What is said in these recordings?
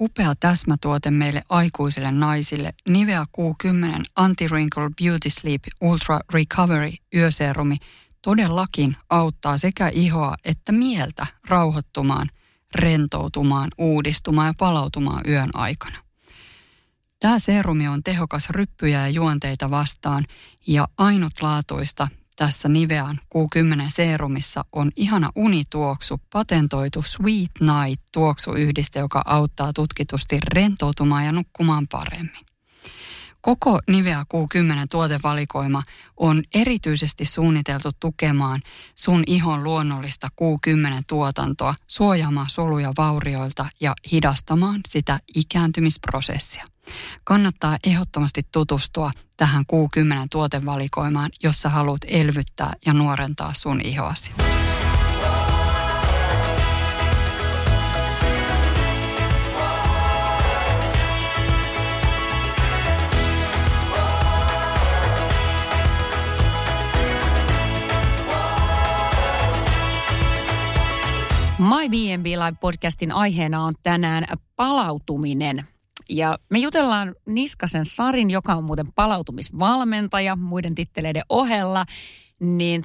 upea täsmätuote meille aikuisille naisille, Nivea Q10 Anti-Wrinkle Beauty Sleep Ultra Recovery yöserumi todellakin auttaa sekä ihoa että mieltä rauhoittumaan, rentoutumaan, uudistumaan ja palautumaan yön aikana. Tämä serumi on tehokas ryppyjä ja juonteita vastaan ja ainutlaatuista tässä Nivean Q10 serumissa on ihana unituoksu, patentoitu Sweet Night -tuoksuyhdiste, joka auttaa tutkitusti rentoutumaan ja nukkumaan paremmin. Koko Nivea Q10 -tuotevalikoima on erityisesti suunniteltu tukemaan sun ihon luonnollista Q10-tuotantoa, suojaamaan soluja vaurioilta ja hidastamaan sitä ikääntymisprosessia. Kannattaa ehdottomasti tutustua tähän Q10 -tuotevalikoimaan, jos sä haluat elvyttää ja nuorentaa sun ihoasi. My BNB Live -podcastin aiheena on tänään palautuminen. Ja me jutellaan Niskasen Sarin, joka on muuten palautumisvalmentaja muiden titteleiden ohella. Niin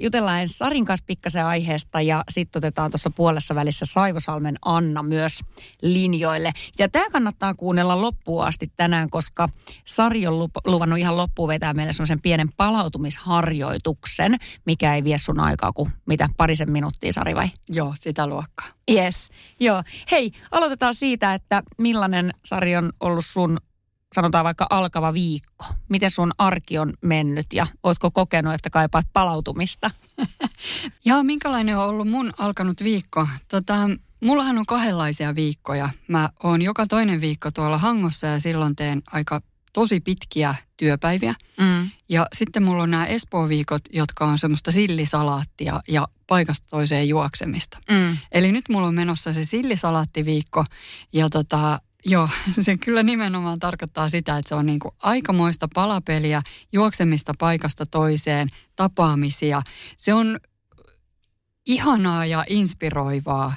jutellaan Sarin kanssa pikkasen aiheesta ja sitten otetaan tuossa puolessa välissä Saivosalmen Anna myös linjoille. Ja tämä kannattaa kuunnella loppuun asti tänään, koska Sari on luvannut ihan loppuun vetää meille semmoisen pienen palautumisharjoituksen, mikä ei vie sun aikaa kuin mitä parisen minuuttia, Sari, vai? Joo, sitä luokkaa. Yes, joo. Hei, aloitetaan siitä, että millainen, Sari, on ollut sun, sanotaan vaikka, alkava viikko. Miten sun arki on mennyt ja ootko kokenut, että kaipaat palautumista? Ja minkälainen on ollut mun alkanut viikko? Mullahan on kahdenlaisia viikkoja. Mä oon joka toinen viikko tuolla Hangossa ja silloin teen tosi pitkiä työpäiviä. Ja sitten mulla on nämä Espoo-viikot, jotka on semmoista sillisalaattia ja paikasta toiseen juoksemista. Eli nyt mulla on menossa se sillisalaattiviikko ja joo, se kyllä nimenomaan tarkoittaa sitä, että se on niin kuin aikamoista palapeliä, juoksemista paikasta toiseen, tapaamisia. Se on ihanaa ja inspiroivaa,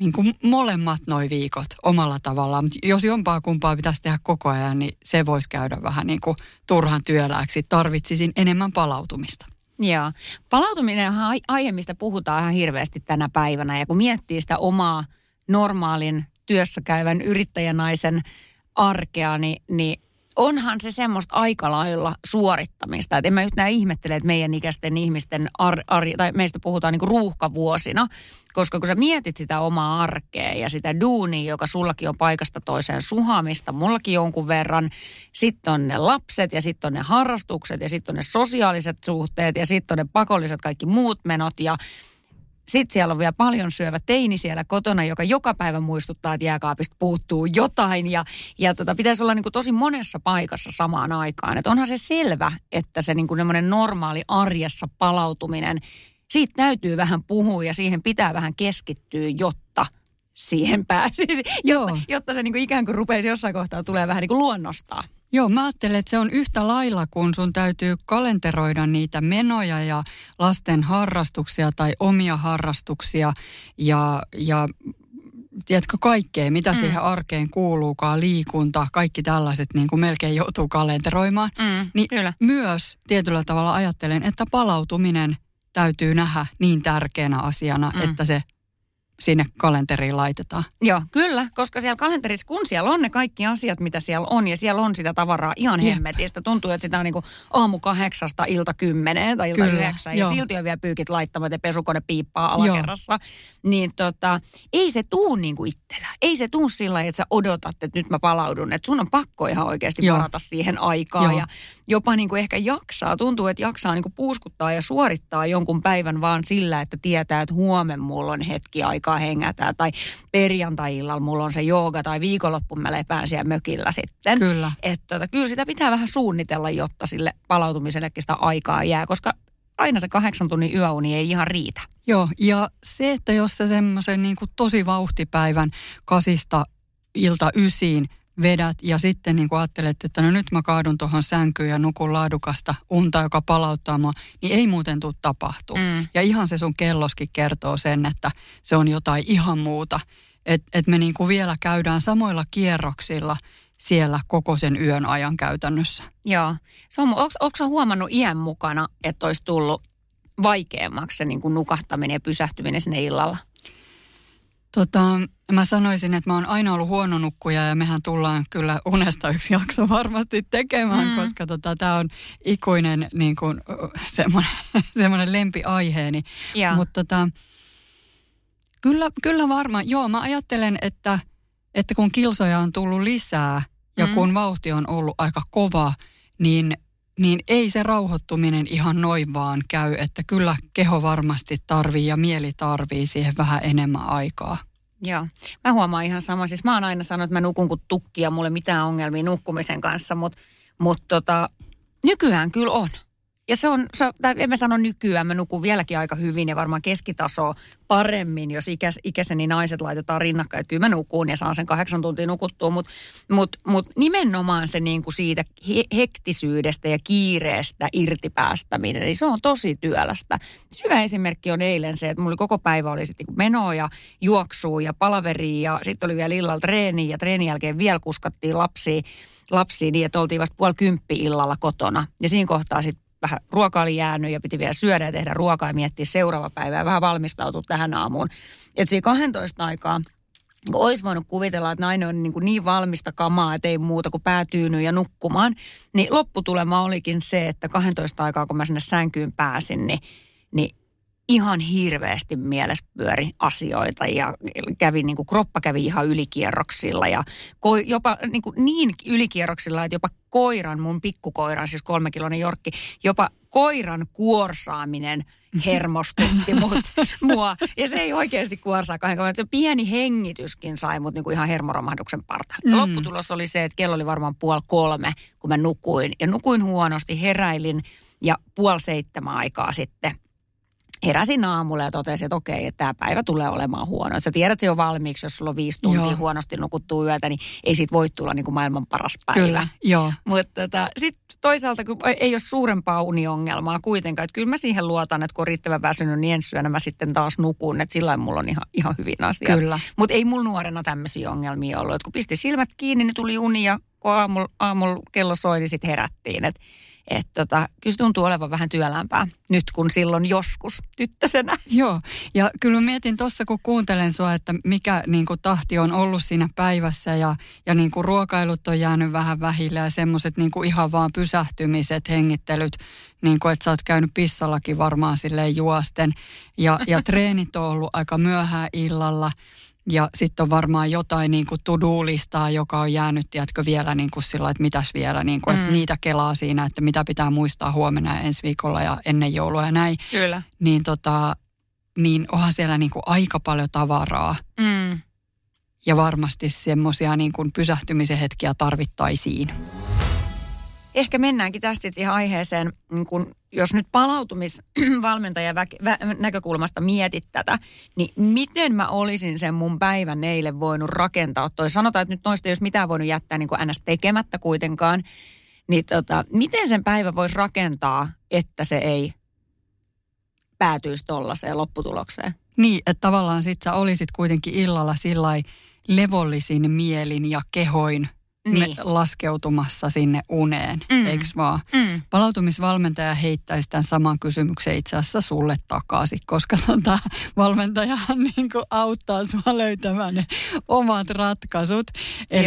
niin kuin molemmat noi viikot omalla tavallaan. Jos jompaa kumpaa pitäisi tehdä koko ajan, niin se voisi käydä vähän niin kuin turhan työlääksi. Tarvitsisin enemmän palautumista. Joo, palautuminenhan aiemmista puhutaan ihan hirveästi tänä päivänä ja kun miettii sitä omaa normaalin työssä käyvän yrittäjänaisen arkea, niin onhan se semmoista aika lailla suorittamista. Et en mä nyt näin ihmettele, että meidän ikäisten ihmisten tai meistä puhutaan niinku ruuhkavuosina, koska kun sä mietit sitä omaa arkea ja sitä duunia, joka sullakin on paikasta toiseen suhaamista, mullakin jonkun verran, sitten on ne lapset ja sitten on ne harrastukset ja sitten on ne sosiaaliset suhteet ja sitten on ne pakolliset kaikki muut menot ja sitten siellä on vielä paljon syövä teini siellä kotona, joka päivä muistuttaa, että jääkaapista puuttuu jotain. Ja pitäisi olla niin kuin tosi monessa paikassa samaan aikaan. Et onhan se selvä, että se niin kuin semmoinen normaali arjessa palautuminen, siitä täytyy vähän puhua ja siihen pitää vähän keskittyä, jotta siihen pääsisi. Jotta se niin kuin ikään kuin rupeisi jossain kohtaa tulee vähän niin kuin luonnostaan. Joo, mä ajattelen, että se on yhtä lailla, kun sun täytyy kalenteroida niitä menoja ja lasten harrastuksia tai omia harrastuksia ja tiedätkö, kaikkea, mitä siihen arkeen kuuluukaan, liikunta, kaikki tällaiset niin kuin melkein joutuu kalenteroimaan. Niin kyllä. Myös tietyllä tavalla ajattelen, että palautuminen täytyy nähdä niin tärkeänä asiana, että se sinne kalenteriin laitetaan. Joo, kyllä, koska siellä kalenterissa, kun siellä on ne kaikki asiat, mitä siellä on, ja siellä on sitä tavaraa ihan hemmetistä. Tuntuu, että sitä on niin kuin aamu 8:00 ilta 10:00 tai ilta 9:00, ja silti on vielä pyykit laittamat ja pesukone piippaa alakerrassa. Joo. Niin ei se tuu niin kuin itsellä. Ei se tuu sillä lailla, että sä odotat, että nyt mä palaudun. Että sun on pakko ihan oikeasti varata siihen aikaa. Ja jopa niin kuin ehkä jaksaa. Tuntuu, että jaksaa niin kuin puuskuttaa ja suorittaa jonkun päivän vaan sillä, että tietää, että huomen mulla on hetki aikaa aikaa hengätään tai perjantai-illalla mulla on se jooga tai viikonloppuun mä lepään siellä mökillä sitten. Kyllä. Että kyllä sitä pitää vähän suunnitella, jotta sille palautumisellekin sitä aikaa jää, koska aina se 8 tunnin yöuni ei ihan riitä. Joo, ja se, että jos se semmoisen niin kuin tosi vauhtipäivän 8-9 vedät ja sitten niin kuin ajattelet, että no nyt mä kaadun tuohon sänkyyn ja nukun laadukasta unta, joka palauttaa mua, niin ei muuten tule tapahtua. Mm. Ja ihan se sun kelloskin kertoo sen, että se on jotain ihan muuta. Et me niin kuin vielä käydään samoilla kierroksilla siellä koko sen yön ajan käytännössä. Joo. Onko sä huomannut iän mukana, että olisi tullut vaikeammaksi se niin kuin nukahtaminen ja pysähtyminen sinne illalla? Mä sanoisin, että mä oon aina ollut huono nukkuja ja mehän tullaan kyllä unesta yksi jakso varmasti tekemään, koska tää on ikuinen niin kuin semmoinen lempiaiheeni. Yeah. Mutta kyllä varmaan, joo mä ajattelen, että kun kilsoja on tullut lisää ja kun vauhti on ollut aika kova, niin ei se rauhoittuminen ihan noin vaan käy, että kyllä keho varmasti tarvii ja mieli tarvii siihen vähän enemmän aikaa. Joo, mä huomaan ihan sama. Siis mä oon aina sanonut, että mä nukun kuin tukki ja mulla ei mitään ongelmia nukkumisen kanssa, mutta nykyään kyllä on. Ja se on, en mä sano nykyään, mä nukun vieläkin aika hyvin ja varmaan keskitasoa paremmin, jos ikäiseni naiset laitetaan rinnakkain. Kyllä mä nukun ja saan sen 8 tuntia nukuttua, mutta nimenomaan se niin kuin siitä hektisyydestä ja kiireestä irtipäästäminen, niin se on tosi työlästä. Hyvä esimerkki on eilen se, että mulla koko päivä oli sitten menoa ja juoksua ja palaveria ja sitten oli vielä illalla treeni ja treenin jälkeen vielä kuskattiin lapsia niin, että oltiin vasta 9:30 illalla kotona ja siinä kohtaa sitten vähän ruoka oli jäänyt ja piti vielä syödä ja tehdä ruokaa ja miettiä seuraava päivä ja vähän valmistautua tähän aamuun. Että siinä 12 aikaa olisi voinut kuvitella, että nainen on niin valmista kamaa, että ei muuta kuin päätyynyt ja nukkumaan. Niin lopputulema olikin se, että 12 aikaa kun mä sinne sänkyyn pääsin, niin ihan hirveästi mielessä pyöri asioita ja kävi, niin kuin kroppa kävi ihan ylikierroksilla ja jopa niin ylikierroksilla, että jopa koiran, mun pikkukoiran, siis 3-kiloinen jorkki, jopa koiran kuorsaaminen hermostutti mua. Ja se ei oikeasti kuorsaakaan. Se pieni hengityskin sai mut ihan hermoromahduksen partaalle. Lopputulos oli se, että kello oli varmaan 2:30, kun mä nukuin. Ja nukuin huonosti, heräilin ja 6:30 aikaa sitten heräsin aamulla ja totesin, että okei, että tämä päivä tulee olemaan huono. Että sä tiedät se jo valmiiksi, jos sulla on 5 tuntia joo. huonosti nukuttua yötä, niin ei siitä voi tulla niin kuin maailman paras päivä. Kyllä, joo. Mutta sitten toisaalta ei ole suurempaa uniongelmaa kuitenkaan. Että kyllä mä siihen luotan, että kun on riittävän väsynyt, niin ensi yönä mä sitten taas nukun. Että sillä mulla on ihan hyvin asia. Kyllä. Mutta ei mulla nuorena tämmöisiä ongelmia ollut. Että kun pisti silmät kiinni, niin tuli uni ja kun aamulla kello soi, niin sitten herättiin. Kyllä se tuntuu olevan vähän työlämpää nyt kun silloin joskus tyttösenä. Joo, ja kyllä mietin tuossa kun kuuntelen sua, että mikä niin kuin tahti on ollut siinä päivässä ja niin kuin ruokailut on jäänyt vähän vähillä ja semmoiset niin kuin ihan vaan pysähtymiset, hengittelyt, niin kuin että sä oot käynyt pissallakin varmaan silleen juosten ja treenit on ollut aika myöhään illalla. Ja sitten on varmaan jotain niin kuin to-do-listaa, joka on jäänyt, tiedätkö, vielä niin kuin sillä, että mitäs vielä, niin kuin, että niitä kelaa siinä, että mitä pitää muistaa huomenna ja ensi viikolla ja ennen joulua ja näin. Kyllä. Niin onhan siellä niin kuin aika paljon tavaraa. Mm. Ja varmasti semmoisia niin kuin pysähtymisen hetkiä tarvittaisiin. Ehkä mennäänkin tästä ihan aiheeseen, niin kun jos nyt palautumisvalmentajan näkökulmasta mietit tätä, niin miten mä olisin sen mun päivän eilen voinut rakentaa? Sanotaan, että nyt noista ei olisi mitään voinut jättää niin kuin ns. Tekemättä kuitenkaan. Niin miten sen päivän voisi rakentaa, että se ei päätyisi tollaiseen lopputulokseen? Niin, että tavallaan sit sä olisit kuitenkin illalla sillai levollisin mielin ja kehoin. Niin. Laskeutumassa sinne uneen, eiks vaan? Mm. Palautumisvalmentaja heittäisi tämän saman kysymyksen itse asiassa sulle takaisin, koska valmentajahan niin kuin auttaa sua löytämään ne omat ratkaisut. Eli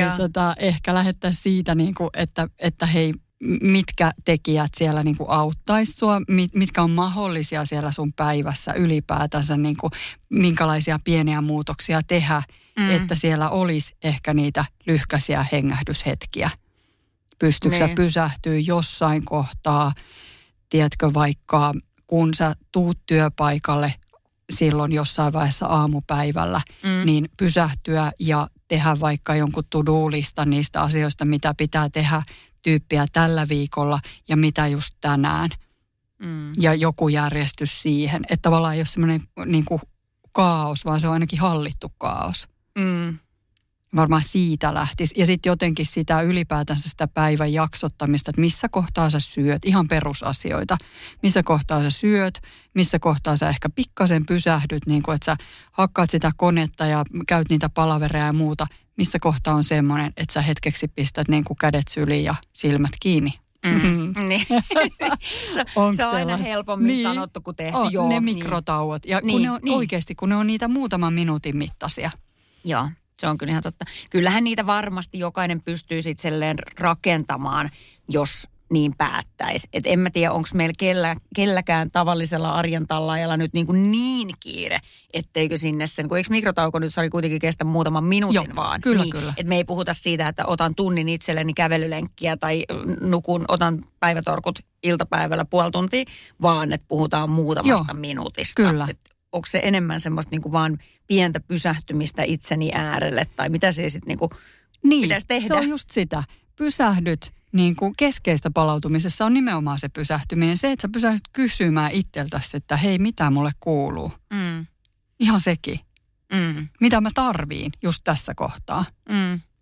ehkä lähettäisiin siitä, niin kuin, että hei, mitkä tekijät siellä niin kuin auttaisi sua, mitkä on mahdollisia siellä sun päivässä ylipäätänsä, niin kuin, minkälaisia pieniä muutoksia tehdä, että siellä olisi ehkä niitä lyhkäisiä hengähdyshetkiä. Pystytkö sä pysähtyä jossain kohtaa, tiedätkö, vaikka kun sä tuut työpaikalle, silloin jossain vaiheessa aamupäivällä, niin pysähtyä ja tehdä vaikka jonkun to-do-listan niistä asioista, mitä pitää tehdä tyyppiä tällä viikolla ja mitä just tänään. Ja joku järjestys siihen. Että tavallaan ei ole semmoinen niin kuin kaos, vaan se on ainakin hallittu kaos. Varmaan siitä lähtisi. Ja sitten jotenkin sitä ylipäätänsä sitä päivän jaksottamista, että missä kohtaa sä syöt, ihan perusasioita. Missä kohtaa sä syöt, missä kohtaa sä ehkä pikkasen pysähdyt, niin kuin että sä hakkaat sitä konetta ja käyt niitä palavereja ja muuta. Missä kohtaa on semmoinen, että sä hetkeksi pistät niin kuin kädet syliin ja silmät kiinni. Niin. se on aina helpommin sanottu kuin tehty. Ne mikrotauot. Ja oikeasti, kun ne on niitä muutaman minuutin mittaisia. Joo. Se on kyllä ihan totta. Kyllähän niitä varmasti jokainen pystyy itselleen rakentamaan, jos niin päättäisi. Et en mä tiedä, onko meillä kelläkään tavallisella arjen tallaajalla nyt niin kiire, etteikö sinne sen, kun eikö mikrotauko nyt saada kuitenkin kestä muutaman minuutin vaan? Kyllä, niin, kyllä. Et me ei puhuta siitä, että otan tunnin itselleni kävelylenkkiä tai nukun, otan päivätorkut iltapäivällä puoli tuntia, vaan että puhutaan muutamasta minuutista. Kyllä. Onko se enemmän semmoista niinku vaan pientä pysähtymistä itseni äärelle tai mitä se sitten niinku pitäisi tehdä? Se on just sitä. Pysähdyt niinku keskeistä palautumisessa on nimenomaan se pysähtyminen. Se, että sä pysähdyt kysymään itseltäsi, että hei, mitä mulle kuuluu? Ihan sekin. Mitä mä tarviin just tässä kohtaa?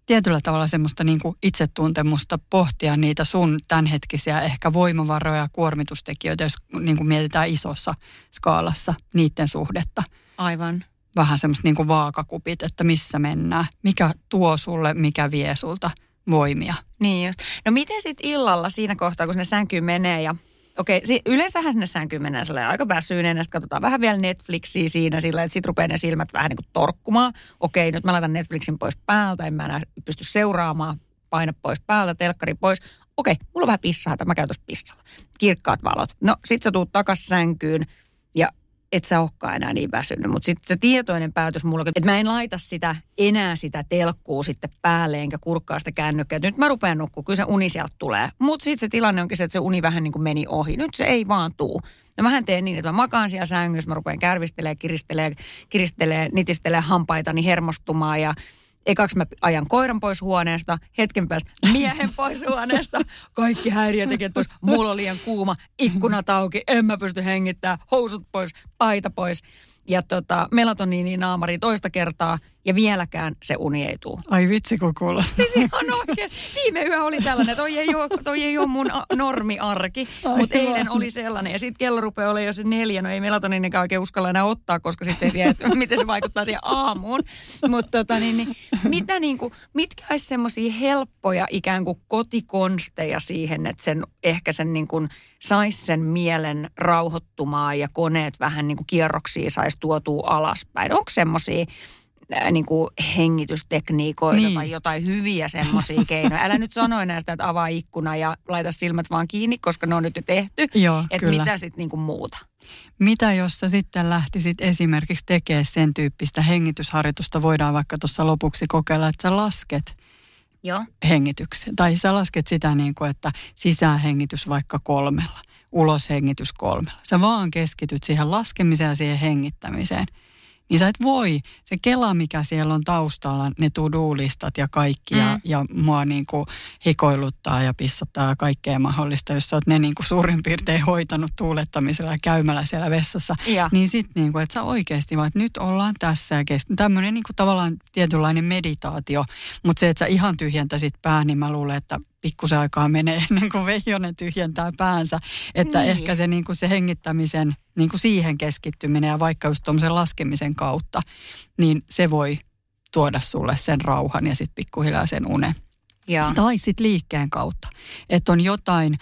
Tietyllä tavalla semmoista niinku itsetuntemusta pohtia niitä sun tämänhetkisiä ehkä voimavaroja ja kuormitustekijöitä, jos niinku mietitään isossa skaalassa niiden suhdetta. Aivan. Vähän semmoista niinku vaakakupit, että missä mennään, mikä tuo sulle, mikä vie sulta voimia. Niin just. No miten sitten illalla siinä kohtaa, kun sinne sänkyyn menee ja okei, yleensähän sinne sänkyyn menee aika väsyneen ja sitten katsotaan vähän vielä Netflixiä siinä sillä, että sitten rupeaa ne silmät vähän niin kuin torkkumaan. Okei, nyt mä laitan Netflixin pois päältä, en mä enää pysty seuraamaan, paina pois päältä, telkkari pois. Okei, mulla on vähän pissaa, että mä käyn tuossa pissalla. Kirkkaat valot. No sit sä tuut takas sänkyyn ja et sä olekaan enää niin väsynyt. Mutta sitten se tietoinen päätös mullakin, että mä en laita sitä enää sitä telkkuu sitten päälle, enkä kurkkaa sitä kännykkää. Nyt mä rupean nukkumaan, kyllä se uni sieltä tulee. Mutta sitten se tilanne onkin se, että se uni vähän niin kuin meni ohi. Nyt se ei vaan tuu. Ja mähän teen niin, että mä makaan siellä sängyssä, mä rupean kärvistelemään, kiristelemään, nitistelemään hampaitani hermostumaan ja ekaksi mä ajan koiran pois huoneesta, hetken päästä miehen pois huoneesta, kaikki häiriötekijät pois, mulla on liian kuuma, ikkunat auki, en mä pysty hengittämään, housut pois, paita pois. Ja melatoniini naamari toista kertaa ja vieläkään se uni ei tule. Ai vitsi, kun kuulostaa. Siis ihan oikein. Viime yö oli tällainen, että toi ei ole mun normiarki, mutta eilen oli sellainen. Ja sitten kello rupeaa olemaan jo se 4, no ei melatoniinikaan oikein uskalla enää ottaa, koska sitten ei tiedä, miten se vaikuttaa siihen aamuun. Mutta mitkä olisi semmoisia helppoja ikään kuin kotikonsteja siihen, että ehkä sen niin kuin saisi sen mielen rauhoittumaan ja koneet vähän niin kuin kierroksia saisi tuotua alaspäin. Onko semmoisia niin kuin hengitystekniikoita tai jotain hyviä semmoisia keinoja? Älä nyt sano enää sitä, että avaa ikkuna ja laita silmät vaan kiinni, koska ne on nyt jo tehty. Että mitä sitten niin kuin muuta? Mitä jos sä sitten lähtisit esimerkiksi tekemään sen tyyppistä hengitysharjoitusta? Voidaan vaikka tuossa lopuksi kokeilla, että sä lasket hengityksen. Tai sä lasket sitä niin kuin, että sisäänhengitys vaikka 3, uloshengitys 3. Sä vaan keskityt siihen laskemiseen ja siihen hengittämiseen. Niin sä et voi, se kela mikä siellä on taustalla, ne to-do-listat ja kaikki ja mua niin kuin hikoiluttaa ja pissattaa ja kaikkea mahdollista, jos sä oot ne niin kuin suurin piirtein hoitanut tuulettamisella ja käymällä siellä vessassa, niin sitten niin kuin, että sä oikeasti vaan, että nyt ollaan tässä ja tämmöinen niin kuin tavallaan tietynlainen meditaatio, mutta se, että sä ihan tyhjentäisit pää, niin mä luulen, että pikkusen aikaa menee ennen kuin Veijonen tyhjentää päänsä. Että ehkä se, niin kuin se hengittämisen, niin kuin siihen keskittyminen ja vaikka just tuommoisen laskemisen kautta, niin se voi tuoda sulle sen rauhan ja sitten pikkuhiljaa sen unen. Ja. Tai sitten liikkeen kautta. Että on jotain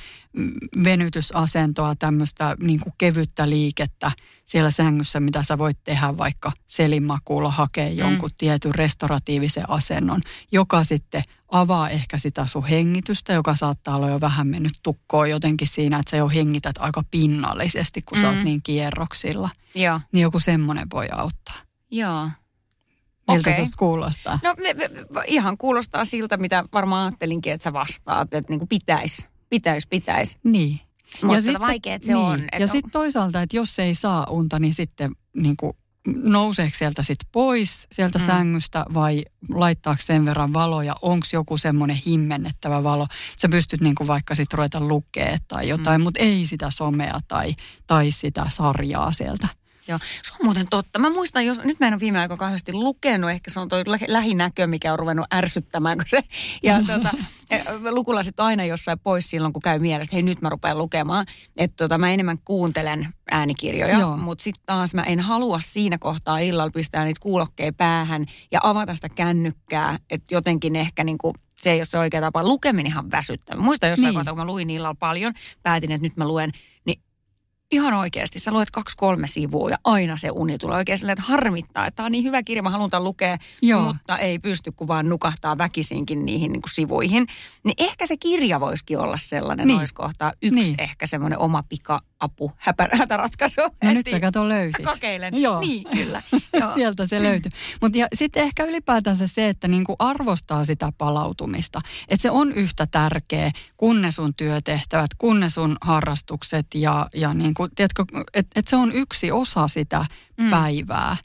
venytysasentoa, tämmöistä niin kuin kevyttä liikettä siellä sängyssä, mitä sä voit tehdä vaikka selinmakuulla hakea jonkun tietyn restoratiivisen asennon, joka sitten avaa ehkä sitä sun hengitystä, joka saattaa olla jo vähän mennyt tukkoon jotenkin siinä, että sä jo hengität aika pinnallisesti, kun sä oot niin kierroksilla. Ja. Niin joku semmoinen voi auttaa. Joo. Miltä se kuulostaa? No ihan kuulostaa siltä, mitä varmaan ajattelinkin, että sä vastaat, että niin kuin pitäisi. Niin. Mutta vaikeet se niin, on. Ja sitten toisaalta, että jos ei saa unta, niin sitten niin kuin, nouseeko sieltä sit pois sieltä sängystä vai laittaako sen verran valoja? Onko joku semmoinen himmennettävä valo? Sä pystyt niin kuin, vaikka sitten ruveta lukea tai jotain, mutta ei sitä somea tai sitä sarjaa sieltä. Joo, se on muuten totta. Mä muistan, nyt mä en ole viime aikoina kauheasti lukenut, ehkä se on toi lähinäkö, mikä on ruvennut ärsyttämään, kun se, ja lukulasit aina jossain pois silloin, kun käy mielessä, että hei nyt mä rupean lukemaan, että mä enemmän kuuntelen äänikirjoja, mutta sitten taas mä en halua siinä kohtaa illalla pistää niitä kuulokkeja päähän ja avata sitä kännykkää, että jotenkin ehkä niinku, se ei ole se oikea tapa, lukeminenhan väsyttää. Mä muistan jossain kohtaa, kun mä luin illalla paljon, päätin, että nyt mä luen, niin ihan oikeasti. Sä luet 2-3 sivua ja aina se uni tulee oikein silleen, että harmittaa, että tämä on niin hyvä kirja, mä haluan tämän lukea, mutta ei pysty, kun vaan nukahtaa väkisinkin niihin niin kuin sivuihin. Niin ehkä se kirja voisikin olla sellainen, olisi kohtaa yksi ehkä semmoinen oma pika-apu, hätäratkaisu. No nyt sä kato löysit. Kokeilen. Joo. Niin, kyllä. Sieltä se löytyy. Mutta sitten ehkä ylipäätänsä se, että niinku arvostaa sitä palautumista. Että se on yhtä tärkeä, kun ne sun työtehtävät, kun ne sun harrastukset ja niin että se on yksi osa sitä päivää.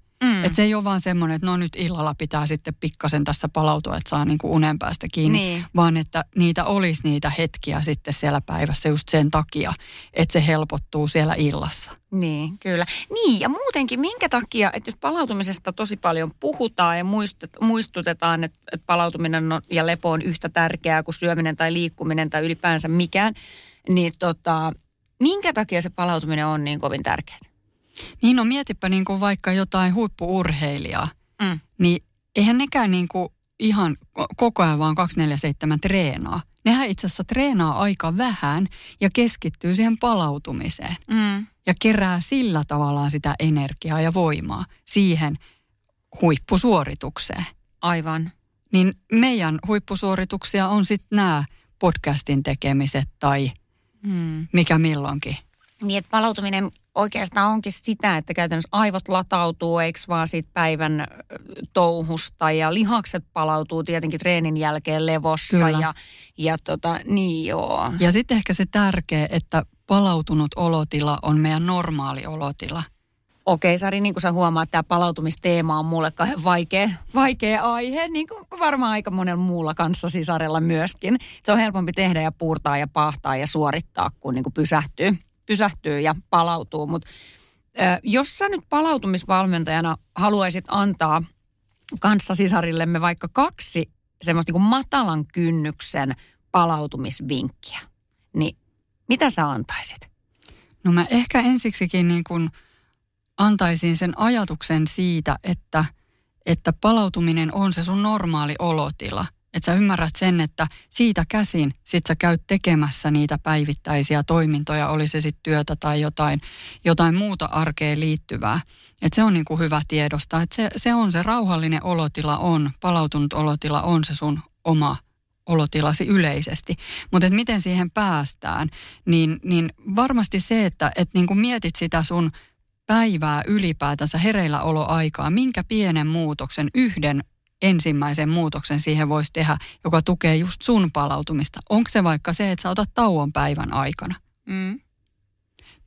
Että se ei ole vaan semmoinen, että no nyt illalla pitää sitten pikkasen tässä palautua, että saa niinku unen päästä kiinni. Niin. Vaan että niitä olisi niitä hetkiä sitten siellä päivässä just sen takia, että se helpottuu siellä illassa. Niin, kyllä. Niin, ja muutenkin minkä takia, että jos palautumisesta tosi paljon puhutaan ja muistutetaan, että palautuminen ja lepo on yhtä tärkeää kuin syöminen tai liikkuminen tai ylipäänsä mikään, niin minkä takia se palautuminen on niin kovin tärkeää? Niin, no mietipä niin kuin vaikka jotain huippu-urheilijaa, niin eihän nekään niin kuin ihan koko ajan vaan 24/7 treenaa. Nehän itse asiassa treenaa aika vähän ja keskittyy siihen palautumiseen ja kerää sillä tavallaan sitä energiaa ja voimaa siihen huippusuoritukseen. Aivan. Niin meidän huippusuorituksia on sitten nämä podcastin tekemiset tai mikä milloinkin. Niin, että palautuminen oikeastaan onkin sitä, että käytännössä aivot latautuu, eikö vaan siitä päivän touhusta ja lihakset palautuu tietenkin treenin jälkeen levossa. Kyllä. Niin joo. Ja sitten ehkä se tärkeä, että palautunut olotila on meidän normaali olotila. Okei, Sari, niin kuin sä huomaat, tämä palautumisteema on mulle vaikea aihe, niin kuin varmaan aika monen muulla kanssasisarella myöskin. Se on helpompi tehdä ja puurtaa ja pahtaa ja suorittaa, kun niin kuin pysähtyy ja palautuu. Mutta jos sä nyt palautumisvalmentajana haluaisit antaa kanssasisarillemme vaikka 2 semmoista niin kuin matalan kynnyksen palautumisvinkkiä, niin mitä sä antaisit? No mä ehkä ensiksikin niin kuin antaisin sen ajatuksen siitä, että palautuminen on se sun normaali olotila. Että sä ymmärrät sen, että siitä käsin sit sä käyt tekemässä niitä päivittäisiä toimintoja, oli se sitten työtä tai jotain muuta arkeen liittyvää. Että se on niinku hyvä tiedostaa, että se on se rauhallinen olotila on, palautunut olotila on se sun oma olotilasi yleisesti. Mutta miten siihen päästään, niin varmasti se, että niinku mietit sitä sun päivää ylipäätänsä hereilläoloaikaa, minkä pienen muutoksen, yhden ensimmäisen muutoksen siihen voisi tehdä, joka tukee just sun palautumista. Onko se vaikka se, että sä otat tauon päivän aikana?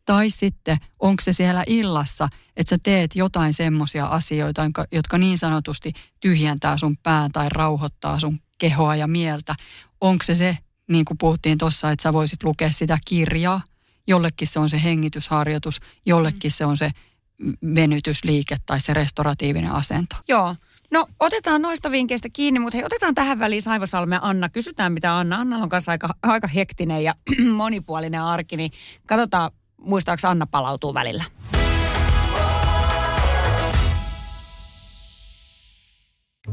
Tai sitten, onko se siellä illassa, että sä teet jotain semmoisia asioita, jotka niin sanotusti tyhjentää sun pää tai rauhoittaa sun kehoa ja mieltä. Onko se, niin kuin puhuttiin tuossa, että sä voisit lukea sitä kirjaa? Jollekin se on se hengitysharjoitus, jollekin se on se venytysliike tai se restoratiivinen asento. Joo. No otetaan noista vinkkeistä kiinni, mutta hei, otetaan tähän väliin Saivosalmen Anna. Kysytään mitä Anna. Annalla on kanssa aika hektinen ja monipuolinen arki, niin katsotaan muistaako Anna palautuu välillä.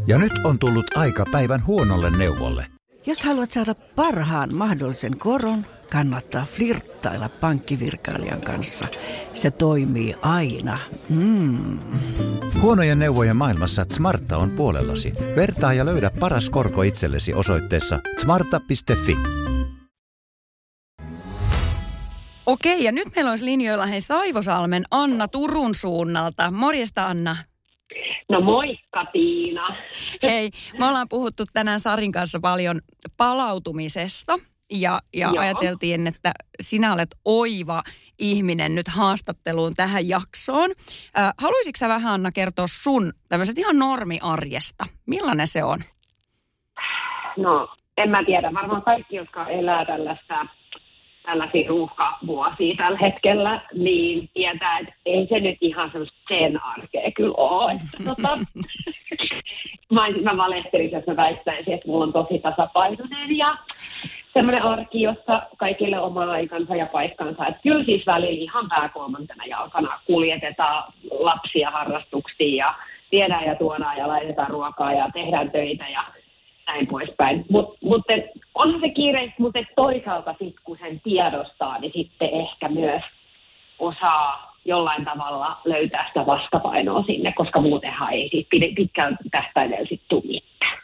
Ja nyt on tullut aika päivän huonolle neuvolle. Jos haluat saada parhaan mahdollisen koron, kannattaa flirttailla pankkivirkailijan kanssa. Se toimii aina. Huonojen neuvojen maailmassa Smarta on puolellasi. Vertaa ja löydä paras korko itsellesi osoitteessa smarta.fi. Okei, ja nyt meillä olisi linjoilla hei Saivosalmen Anna Turun suunnalta. Morjesta, Anna. No moikka, Tiina. Hei, me ollaan puhuttu tänään Sarin kanssa paljon palautumisesta Ja ajateltiin, että sinä olet oiva ihminen nyt haastatteluun tähän jaksoon. Haluaisitko sä vähän, Anna, kertoa sun tämmöiset ihan normiarjesta? Millainen se on? No, en mä tiedä. Varmaan kaikki, jotka elää tällaisia ruuhkavuosia tällä hetkellä, niin tietää, että ei se nyt ihan semmoista sen arkea kyllä ole. Mä valehtelin, jos mä väittäisin, että mulla on tosi tasapainoinen ja semmoinen arki, jossa kaikille oma aikansa ja paikkansa. Että kyllä siis välillä ihan pääkolmantena jalkana kuljetetaan lapsia harrastuksiin ja viedään ja tuodaan ja laitetaan ruokaa ja tehdään töitä ja näin poispäin. Mutta onhan se kiireistä, mutta toisaalta sit, kun sen tiedostaa, niin sitten ehkä myös osaa jollain tavalla löytää sitä vastapainoa sinne, koska muutenhan ei siitä pitkään tähtäimellä sitten tule mitään.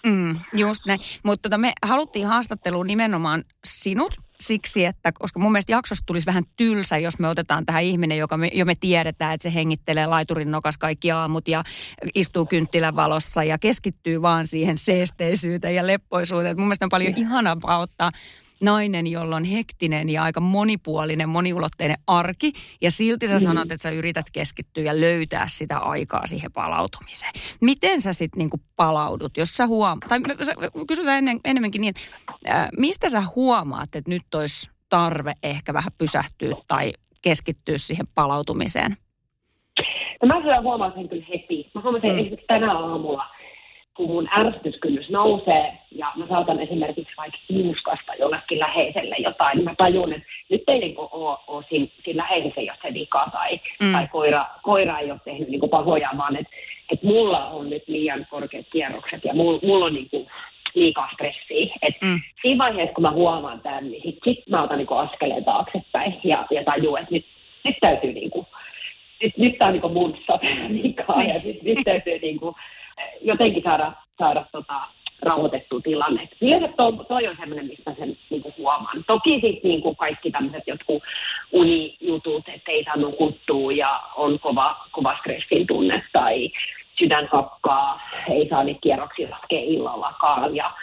Just näin. Mutta me haluttiin haastatteluun nimenomaan sinut siksi, että koska mun mielestä jaksossa tulisi vähän tylsä, jos me otetaan tähän ihminen, joka me tiedetään, että se hengittelee laiturin nokas kaikki aamut ja istuu kynttilän valossa ja keskittyy vaan siihen seesteisyyteen ja leppoisuuteen. Et mun mielestä on paljon ihanampaa ottaa nainen, jolla on hektinen ja aika monipuolinen, moniulotteinen arki, ja silti sä sanot, että sä yrität keskittyä ja löytää sitä aikaa siihen palautumiseen. Miten sä sitten niinku palaudut, jos sä huomaat, tai kysytään enemmänkin niin, että mistä sä huomaat, että nyt olisi tarve ehkä vähän pysähtyä tai keskittyä siihen palautumiseen? No mä huomaan sen kyllä heti. Mä huomaan sen esimerkiksi tänä aamulla, kun mun ärsytyskynnys nousee ja mä saatan esimerkiksi vaikka kiuskasta jollekin läheiselle jotain, niin mä tajun, että nyt ei niin ole siinä läheisessä, jos se vika tai koira ei ole tehnyt niin pahoja, vaan että mulla on nyt liian korkeat kierrokset ja mulla on niin liikaa stressiä. Siinä vaiheessa, kun mä huomaan tämän, niin sit mä otan niin askeleen taaksepäin ja tajun, että nyt täytyy niin kuin, nyt tää on niin mun sateen vikaa ja nyt täytyy niin kuin jotenkin saada rauhoitettua tilannetta. Mielestäni toi on sellainen, mistä sen niinku huomaan. Toki sitten niinku kaikki tämmöiset jotkut unijutut, ettei saa nukuttua ja on kova stressin tunne tai sydän hakkaa, ei saa niitä kierroksia laskea illallakaan ja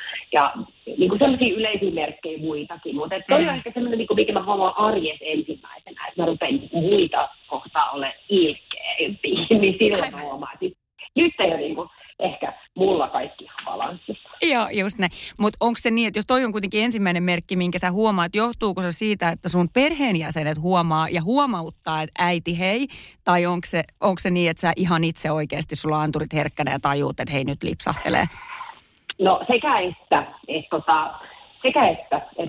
niinku sellaisia yleisiä merkkejä muitakin. Mutta toi on ehkä sellainen, niinku, mikä mä haluan arjessa ensimmäisenä, että mä rupean muita kohtaa olemaan ilkeämpi, niin silloin mä huomaan. Nyt ei ole niinku ehkä mulla kaikki balanssissa. Joo, just näin. Mutta onko se niin, että jos toi on kuitenkin ensimmäinen merkki, minkä sä huomaat, johtuuko se siitä, että sun perheenjäsenet huomaa ja huomauttaa, että äiti hei, tai onko se niin, että sä ihan itse oikeasti sulla anturit herkkänä ja tajuut, että hei nyt lipsahtelee? No sekä että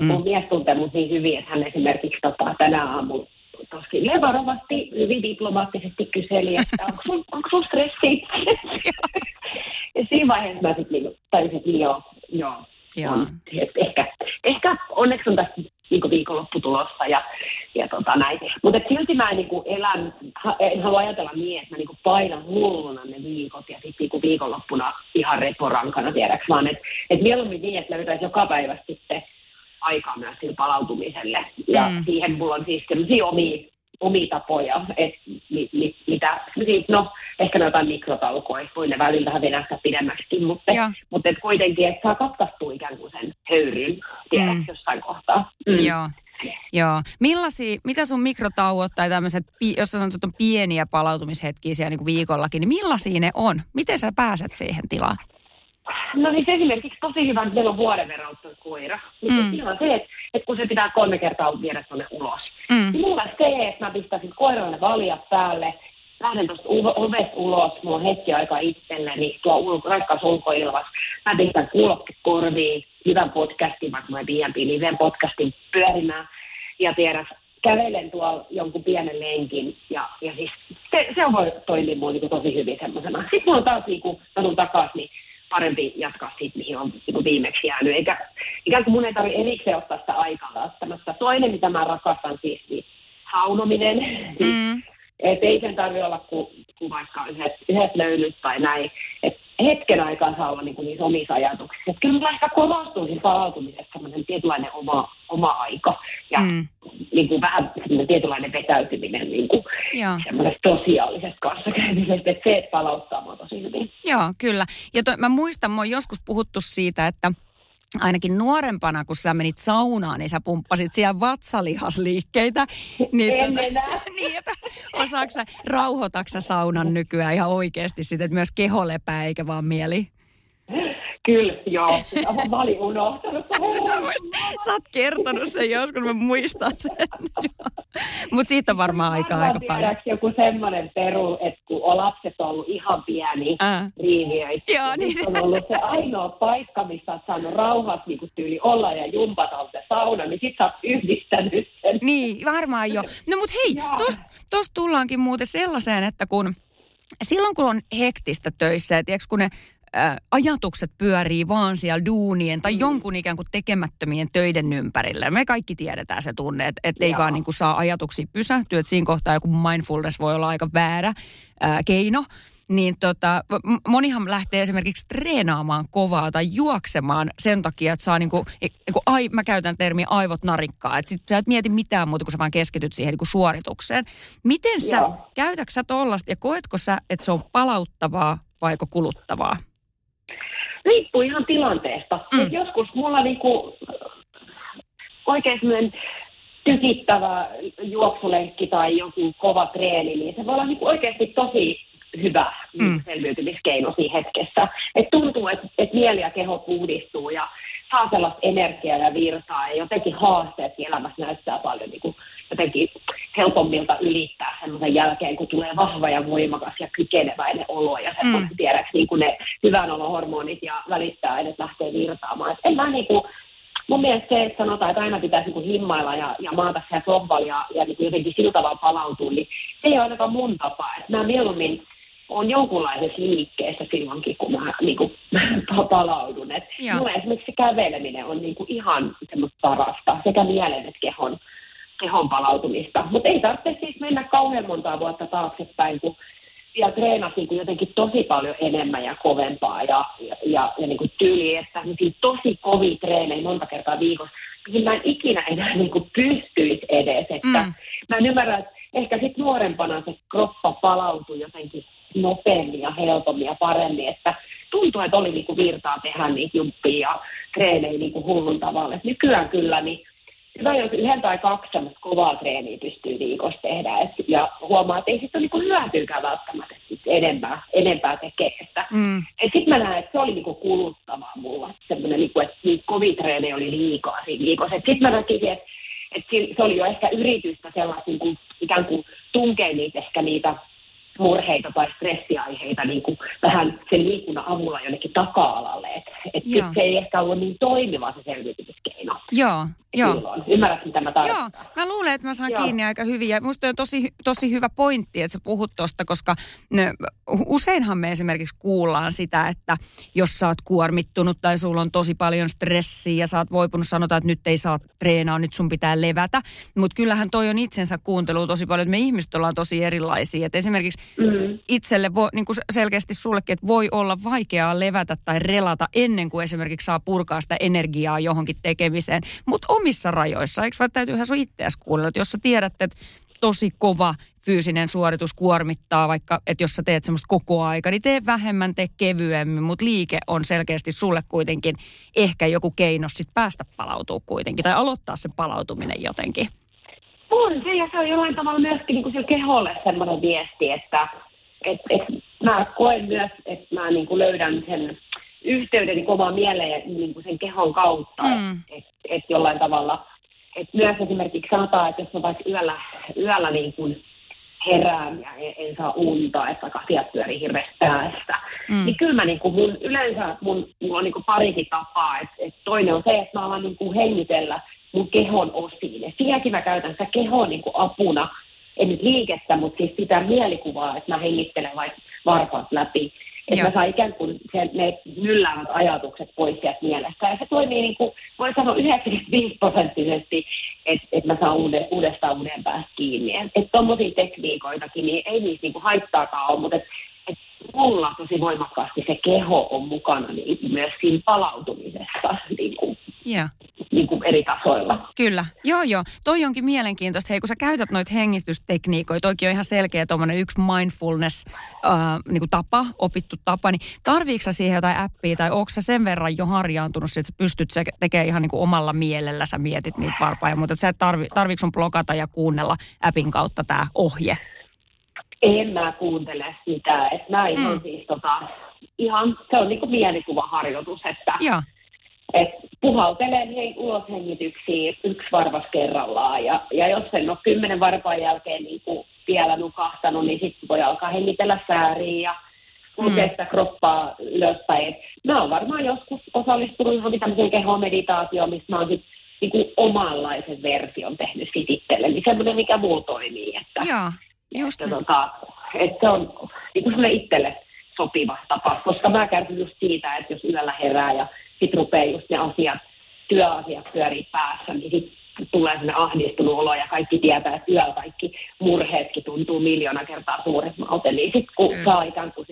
mun mies tuntee mut niin hyvin, että hän esimerkiksi tänä aamulla tosi levarovasti, hyvin diplomaattisesti kyseli, että onko sun stressi? Ja siinä vaiheessa mä sitten tajusin, että joo. On, että ehkä onneksi on tässä niinku viikonloppu tulossa ja näin. Mutta silti mä niinku en halua ajatella niin, että mä niinku painan hulluna ne viikot ja sitten niinku viikonloppuna ihan reporankana tiedäks, vaan että mieluummin niin, että löytäisi joka päivä sitten aikaa myös sille palautumiselle. Ja siihen mulla on siis sellaisia omia tapoja, että ehkä ne jotain mikrotaukoja, voi ne välillä vähän venähtää pidemmäksikin, mutta et kuitenkin, että saa katkaistua ikään kuin sen höyryn tiedäksi jossain kohtaa. Joo. Mitä sun mikrotauot tai tämmöiset, jos sä sanot, että on pieniä palautumishetkiä siellä niin kuin viikollakin, niin millaisia ne on? Miten sä pääset siihen tilaan? No siis esimerkiksi tosi hyvä, että meillä on vuoden verran koira. Ihan se, että kun se pitää 3 kertaa viedä tuonne ulos. Niin mulla se, että mä pistäisin koiralle valjat päälle, lähden tuosta ovesta ulos, mulla on hetki aikaa itselleni, tuo raikkaus ulkoilmas. Mä pistän kuulokkekorviin, hyvän podcastin, vaikka My BNB Liven podcastin pyörimään ja kävelen tuolla jonkun pienen lenkin ja siis se voi toimia mulla niin tosi hyvin semmoisena. Sitten mulla on taas niin kuin, mä tulen takaisin, niin parempi jatkaa siitä, mihin on viimeksi jäänyt. Eikä ikään kuin mun ei tarvitse erikseen ottaa sitä aikaa. Toinen, mitä mä rakastan, siis niin saunominen. Et ei sen tarvitse olla kuin vaikka yhdet löylyt tai näin. Et hetken aikaa saa olla niinku niissä omissa ajatuksissa. Et kyllä mä ehkä korostuu siinä palautumisessa semmoinen tietynlainen oma aika. Ja niinku vähän tietynlainen vetäytyminen niinku semmoisesta sosiaalisesta kanssakäymisestä. Että se palauttaa mua tosi hyvin. Joo, kyllä. Ja mä muistan, mä oon joskus puhuttu siitä, että ainakin nuorempana, kun sä menit saunaan, niin sä pumppasit siellä vatsalihasliikkeitä. Niin, että osaatko sä, rauhoitatko sä saunan nykyään ihan oikeasti sit, että myös keho lepää eikä vaan mieli? Kyllä, joo. Mä olin unohtanut. Sä oot kertonut sen joskus, mä muistan sen. Mutta siitä on varmaan aikaa aika paljon. Joku semmoinen peru, että kun lapset on ollut ihan pieni riiniöissä, niin se on ollut se ainoa paikka, missä oot saanut rauhassa niin kun tyyli olla ja jumpata se sauna, niin sit sä oot yhdistänyt sen. Niin, varmaan jo. No mut hei, tosta tullaankin muuten sellaiseen, että kun silloin kun on hektistä töissä, ja tiiäks kun ne ajatukset pyörii vaan siellä duunien tai jonkun ikään kuin tekemättömien töiden ympärillä. Me kaikki tiedetään se tunne, että ei vaan niin kuin saa ajatuksia pysähtyä, että siinä kohtaa joku mindfulness voi olla aika väärä keino. Niin monihan lähtee esimerkiksi treenaamaan kovaa tai juoksemaan sen takia, että saa mä käytän termiä aivot narikkaa, että sä et mieti mitään muuta, kun sä vaan keskityt siihen niin kuin suoritukseen. Miten sä, käytätkö sä tollaista ja koetko sä, että se on palauttavaa vaiko kuluttavaa? Riippuu ihan tilanteesta. Mm. Joskus mulla niinku oikein semmoinen tykittävä juoksulenkki tai joku kova treeni, niin se voi olla niinku oikeasti tosi hyvä selviytymiskeino siinä hetkessä. Et tuntuu, että et mieli ja keho puhdistuu ja saa sellaista energiaa ja virtaa ja jotenkin haasteet elämässä näyttää paljon niinku jotenkin helpommilta ylittää semmoisen jälkeen, kun tulee vahva ja voimakas ja kykeneväinen olo ja semmoinen tiedäks niinku ne hyvän olohormonit ja välittää edes lähtee virtaamaan. Et en mä niinku, mun mielestä se, että sanotaan, että aina pitäisi niinku himmailla ja maata siellä sohvalla ja niinku jotenkin sillä tavalla palautua, niin se ei ole ainakaan mun tapa. Et mä mieluummin on jonkunlaisessa liikkeessä silloinkin, kun mä niinku palaudun. Et mulle esimerkiksi se käveleminen on niinku ihan semmoista parasta sekä mielen että kehon palautumista. Mutta ei tarvitse siis mennä kauhean montaa vuotta taaksepäin, kun vielä treenasin jotenkin tosi paljon enemmän ja kovempaa ja niin kuin tyyli, että tosi kovia treenejä monta kertaa viikossa, mihin mä en ikinä enää niin kuin pystyisi edes. Että mä en ymmärrä, että ehkä sitten nuorempana se kroppa palautui jotenkin nopeammin ja helpommin ja paremmin, että tuntuu, että oli niin kuin virtaa tehdä niitä jumppia ja treenejä niin kuin hullun tavalla. Et nykyään kyllä, niin hyvä, jos 1 tai 2 semmoista kovaa treeniä pystyy viikossa tehdä. Ja huomaa, että ei sitten ole niinku hyötyykään välttämättä enempää tekemistä. Sitten mä näen, että se oli niinku kuluttavaa mulla. Semmoinen, niinku, että niitä kovia treenejä oli liikaa siinä viikossa. Sitten mä näkisin, että se oli jo ehkä yritystä sellaisiin, kun ikään kuin tunkee niitä ehkä niitä murheita tai stressiaiheita niin kuin vähän sen liikunnan avulla jonnekin taka-alalle. Että se ei ehkä ollut niin toimiva se selviytymiskeino. Joo. Ymmärrät, mitä mä tarkoitan. Joo, mä luulen, että mä saan kiinni aika hyvin. Ja musta on tosi hyvä pointti, että sä puhut tosta, koska useinhan me esimerkiksi kuullaan sitä, että jos sä oot kuormittunut tai sulla on tosi paljon stressiä ja sä oot voipunut, sanotaan, että nyt ei saa treenaa, nyt sun pitää levätä. Mutta kyllähän toi on itsensä kuuntelua tosi paljon, että me ihmiset ollaan tosi erilaisia. Et esimerkiksi itselle, niin kuin selkeästi sullekin, että voi olla vaikeaa levätä tai relata ennen kuin esimerkiksi saa purkaa sitä energiaa johonkin tekemiseen. Mutta omissa rajoissa, eikö vaan täytyyhän sun itseäsi kuunnella, että jos sä tiedät, että tosi kova fyysinen suoritus kuormittaa, vaikka että jos sä teet semmoista koko aika, niin tee vähemmän, tee kevyemmin, mutta liike on selkeästi sulle kuitenkin ehkä joku keino sit päästä palautuu kuitenkin, tai aloittaa se palautuminen jotenkin. On se, ja se on jollain tavalla myöskin niin kuin sillä keholle semmoinen viesti, että mä koen myös, että mä niin kuin löydän sen yhteyden niin omaan mieleen ja niin kuin sen kehon kautta, että jollain tavalla, että myös esimerkiksi sanotaan, että jos mä vaikka yöllä niin kuin herään ja en saa unta, että asiat pyörii hirveästi päästä, niin kyllä mä niin kuin mulla on niin kuin parikin tapaa, että toinen on se, että mä alan niin kuin hengitellä mun kehon osiin, ja siinäkin mä käytän sitä kehon niin kuin apuna, en nyt liikettä, mutta siis sitä mielikuvaa, että mä hengittelen vaikka varpaat läpi. Että mä saan ikään kuin ne mylläävät ajatukset pois sieltä mielestä. Ja se toimii niin kuin, voin sanoa 95%, että mä saan uudestaan uuden päästä kiinni. Että tommosia tekniikoitakin, niin ei niistä niin kuin haittaakaan ole, mutta että mulla tosi voimakkaasti se keho on mukana niin myös siinä palautumisessa. Niin kuin. niin kuin eri tasoilla. Kyllä, joo. Toi onkin mielenkiintoista. Hei, kun sä käytät noita hengitystekniikoita, toikin on ihan selkeä tuommoinen yksi mindfulness-tapa, niin opittu tapa, niin tarviiko sä siihen jotain appia tai onko sä sen verran jo harjaantunut, että sä pystyt tekemään ihan niin kuin omalla mielellä, sä mietit niitä varpaa, mutta sä tarviiko sun blokata ja kuunnella appin kautta tää ohje? En mä kuuntele sitä, että näin on siis ihan, se on niin kuin mielikuvaharjoitus, että puhaltelen uloshengityksiä yksi varvas kerrallaan ja jos en ole 10 varpaan jälkeen niin kuin vielä nukahtanut, niin sitten voi alkaa hengitellä sääriin ja kulkea sitä kroppaa ylöspäin. Mä oon varmaan joskus osallistunut johonkin tämmöiseen kehomeditaatioon, missä mä oon sitten niin kuin omanlaisen version tehnyt sit itselle, niin semmoinen mikä muu toimii, että... Joo. Että se on niin kuin sellainen itselle sopiva tapa, koska mä kärsin just siitä, että jos yöllä herää ja sitten rupeaa just ne asiat, työasiat pyörii päässä, niin sitten tulee sellainen ahdistunut olo ja kaikki tietää, että yöllä kaikki murheetkin tuntuu miljoona kertaa suuremmalta. Niin sitten kun saa ikään kuin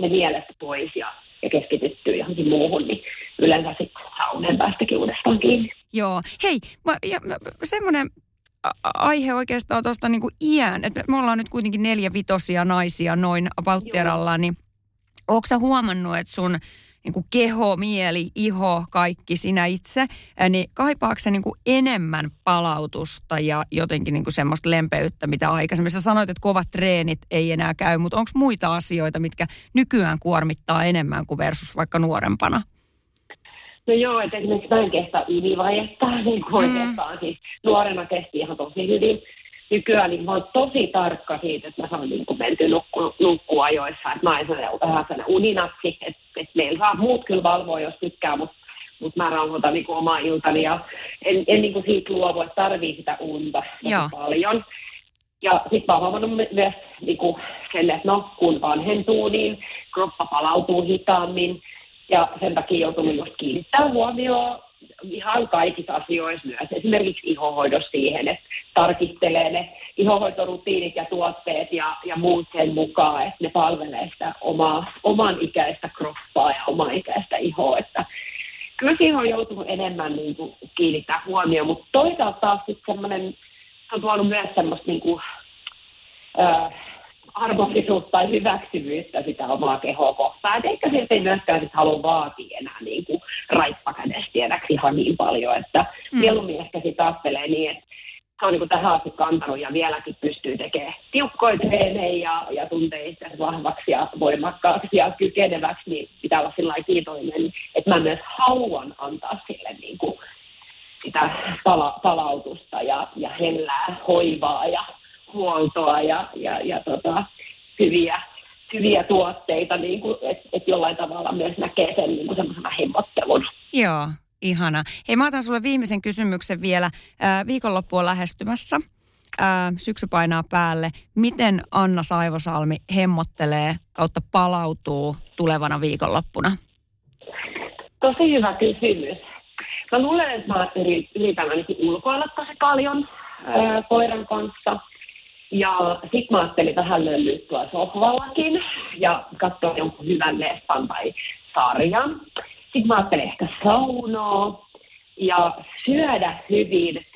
ne mielet pois ja keskityttyy johonkin muuhun, niin yleensä sitten saa unen päästäkin uudestaan kiinni. Joo, hei, semmoinen... aihe oikeastaan tuosta niin kuin iän, että me ollaan nyt kuitenkin 4-5 naisia noin apautteralla, niin ootko sä huomannut, että sun niin kuin keho, mieli, iho, kaikki sinä itse, niin kaipaako se niin kuin enemmän palautusta ja jotenkin niin kuin semmoista lempeyttä, mitä aikaisemmin sä sanoit, että kovat treenit ei enää käy, mutta onko muita asioita, mitkä nykyään kuormittaa enemmän kuin versus vaikka nuorempana? No joo, että esimerkiksi mä en kestä ylivajetta, niin kuin oikeastaan siis nuorena kesti ihan tosi hyvin. Nykyään niin mä oon tosi tarkka siitä, että mä saan niin kuin mentyä nukkua ajoissa, että mä en saada vähän sellainen uninatsi, että meillä saa muut kyllä valvoa, jos tykkää, mutta mä rauhoitan niin kuin omaa iltani ja en niin kuin siitä luovu, että tarvii sitä unta paljon. Ja sitten mä oon huomannut myös niin kuin sen, että no kun vanhentuu, niin kroppa palautuu hitaammin. Ja sen takia joutunut just kiinnittää huomioon ihan kaikissa asioissa myös. Esimerkiksi ihohoidossa siihen, että tarkistelee ne ihohoitorutiinit ja tuotteet ja muut sen mukaan, että ne palvelee sitä oman ikäistä kroppaa ja oman ikäistä ihoa. Että kyllä siihen on joutunut enemmän niin kuin kiinnittää huomioon, mutta toisaalta taas sitten semmoinen, se on tuonut myös semmoista niin kuin, arvoisuutta tai hyväksyvyyttä sitä omaa kehoa kohtaan. Ehkä sieltä ei myöskään sit halua vaatia enää niin kuin raippakädessä tiedäksi ihan niin paljon, että mieluummin ehkä sitä ajattelee niin, että se on niin kuin tähän asti kantanut ja vieläkin pystyy tekemään tiukkoja treenejä ja tuntee itseänsä vahvaksi ja voimakkaaksi ja kykeneväksi, niin pitää olla sillä lailla kiitollinen, että mä myös haluan antaa sille niin kuin sitä palautusta ja hellää hoivaa ja huoltoa ja hyviä tuotteita, niin että et jollain tavalla myös näkee sen niin semmoisena hemmottelun. Joo, ihana. Hei, mä otan sulle viimeisen kysymyksen vielä. Viikonloppu on lähestymässä. Syksy painaa päälle. Miten Anna Saivosalmi hemmottelee kautta palautuu tulevana viikonloppuna? Tosi hyvä kysymys. Mä luulen, että mä yritän ainakin ulkoilla tosi paljon koiran kanssa. Ja sit mä ajattelin vähän löllyä tuolla sohvallakin ja katsoa jonkun hyvän leffan tai sarjan. Sit mä ajattelin ehkä saunaa ja syödä hyvin.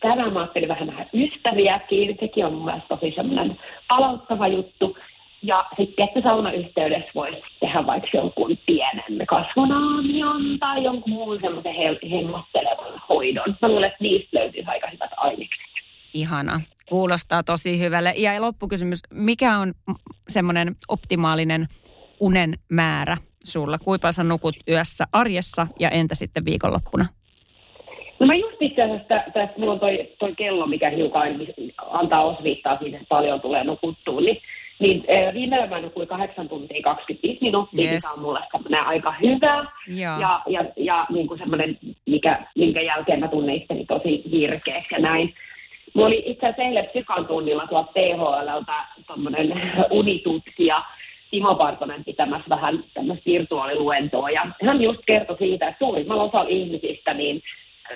Tänään mä ajattelin vähän nähdä ystäviäkin. Sekin on mun mielestä tosi semmoinen palauttava juttu. Ja sitten että saunayhteydessä voisi tehdä vaikka jonkun pienen kasvonaamion tai jonkun muun semmoisen hemmottelevan hoidon. Mä luulen, että niistä löytyisi aika hyvät ainekset. Ihana. Kuulostaa tosi hyvälle. Ja loppukysymys, mikä on semmoinen optimaalinen unen määrä sulla? Kuinka sä nukut yössä arjessa ja entä sitten viikonloppuna? No mä just itse asiassa, että mulla on toi kello, mikä hiukan antaa osviittaa siitä, että paljon tulee nukuttua, niin viimeillä mä nukuin 8 tuntia 25 minuuttia, mikä on mulle semmoinen aika hyvä. Ja niin kuin semmoinen, minkä jälkeen mä tunnen itseni tosi virkeäksi ja näin. Mulla oli itse asiassa eilen psykan tunnilla tuolla THL:ltä tuommoinen unitutkija Timo Bartonen pitämässä vähän tämmöistä virtuaaliluentoa. Ja hän just kertoi siitä, että suurimmalla osalla ihmisistä niin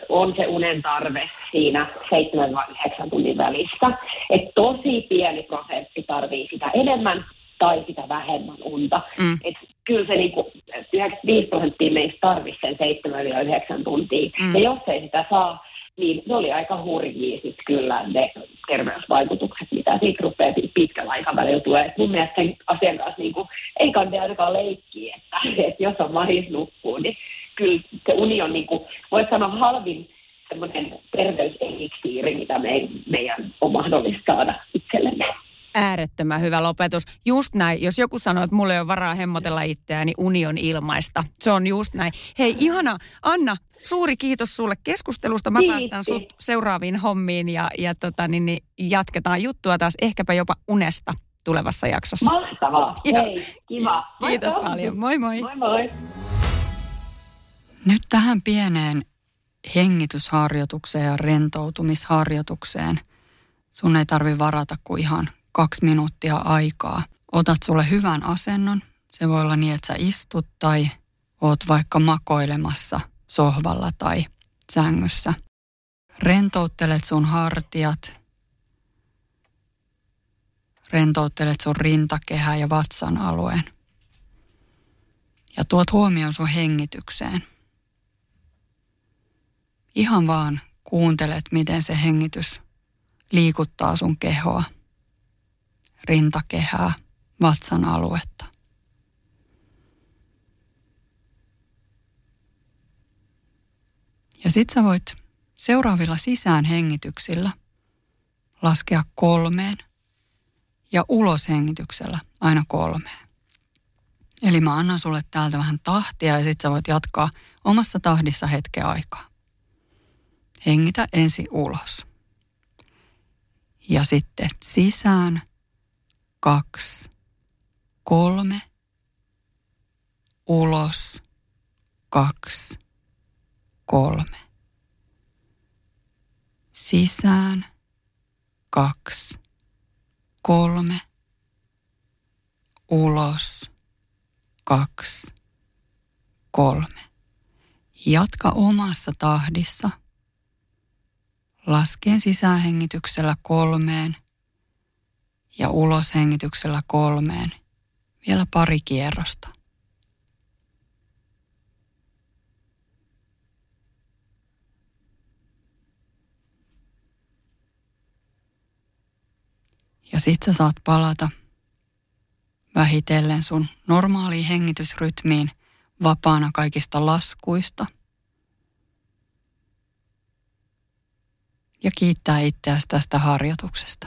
on se unen tarve siinä 7-9 tunnin välissä. Että tosi pieni prosentti tarvii sitä enemmän. tai sitä vähemmän unta. Mm. Et kyllä se niinku 95% meistä tarvitsee sen 7-9 tuntia. Mm. Ja jos ei sitä saa, niin ne oli aika hurjia sit kyllä ne terveysvaikutukset, mitä siitä rupeaa pitkällä aikavälillä tulee. Et mun mielestä sen asian kanssa niinku, ei kannata ainakaan leikkiä, että jos on mahis nukkuu, niin kyllä se uni on, niinku, voit sanoa, halvin semmoinen terveyseliksiiri, mitä meidän on mahdollista saada itsellemme. Äärettömän hyvä lopetus. Just näin, jos joku sanoo, että mulla ei ole varaa hemmotella itseään, niin uni on ilmaista. Se on just näin. Hei, ihana Anna, suuri kiitos sulle keskustelusta. Mä päästän sut seuraaviin hommiin ja jatketaan juttua taas ehkäpä jopa unesta tulevassa jaksossa. Mahtavaa. Hei, kiva. Kiitos paljon. Moi moi. Moi moi. Nyt tähän pieneen hengitysharjoitukseen ja rentoutumisharjoitukseen sun ei tarvi varata kuin ihan 2 minuuttia aikaa. Otat sulle hyvän asennon. Se voi olla niin, että sä istut tai oot vaikka makoilemassa sohvalla tai sängyssä. Rentouttelet sun hartiat. Rentouttelet sun rintakehää ja vatsan alueen. Ja tuot huomioon sun hengitykseen. Ihan vaan kuuntelet, miten se hengitys liikuttaa sun kehoa, rintakehää, vatsan aluetta. Ja sit sä voit seuraavilla sisäänhengityksillä laskea 3 ja uloshengityksellä aina 3. Eli mä annan sulle täältä vähän tahtia ja sit sä voit jatkaa omassa tahdissa hetken aikaa. Hengitä ensin ulos. Ja sitten sisään 2, 3, ulos 2, 3. Sisään 2, 3, ulos 2, 3. Jatka omassa tahdissa. Laskien sisäänhengityksellä 3 ja uloshengityksellä 3. Vielä pari kierrosta. Ja sit sä saat palata vähitellen sun normaaliin hengitysrytmiin vapaana kaikista laskuista. Ja kiittää itseäsi tästä harjoituksesta.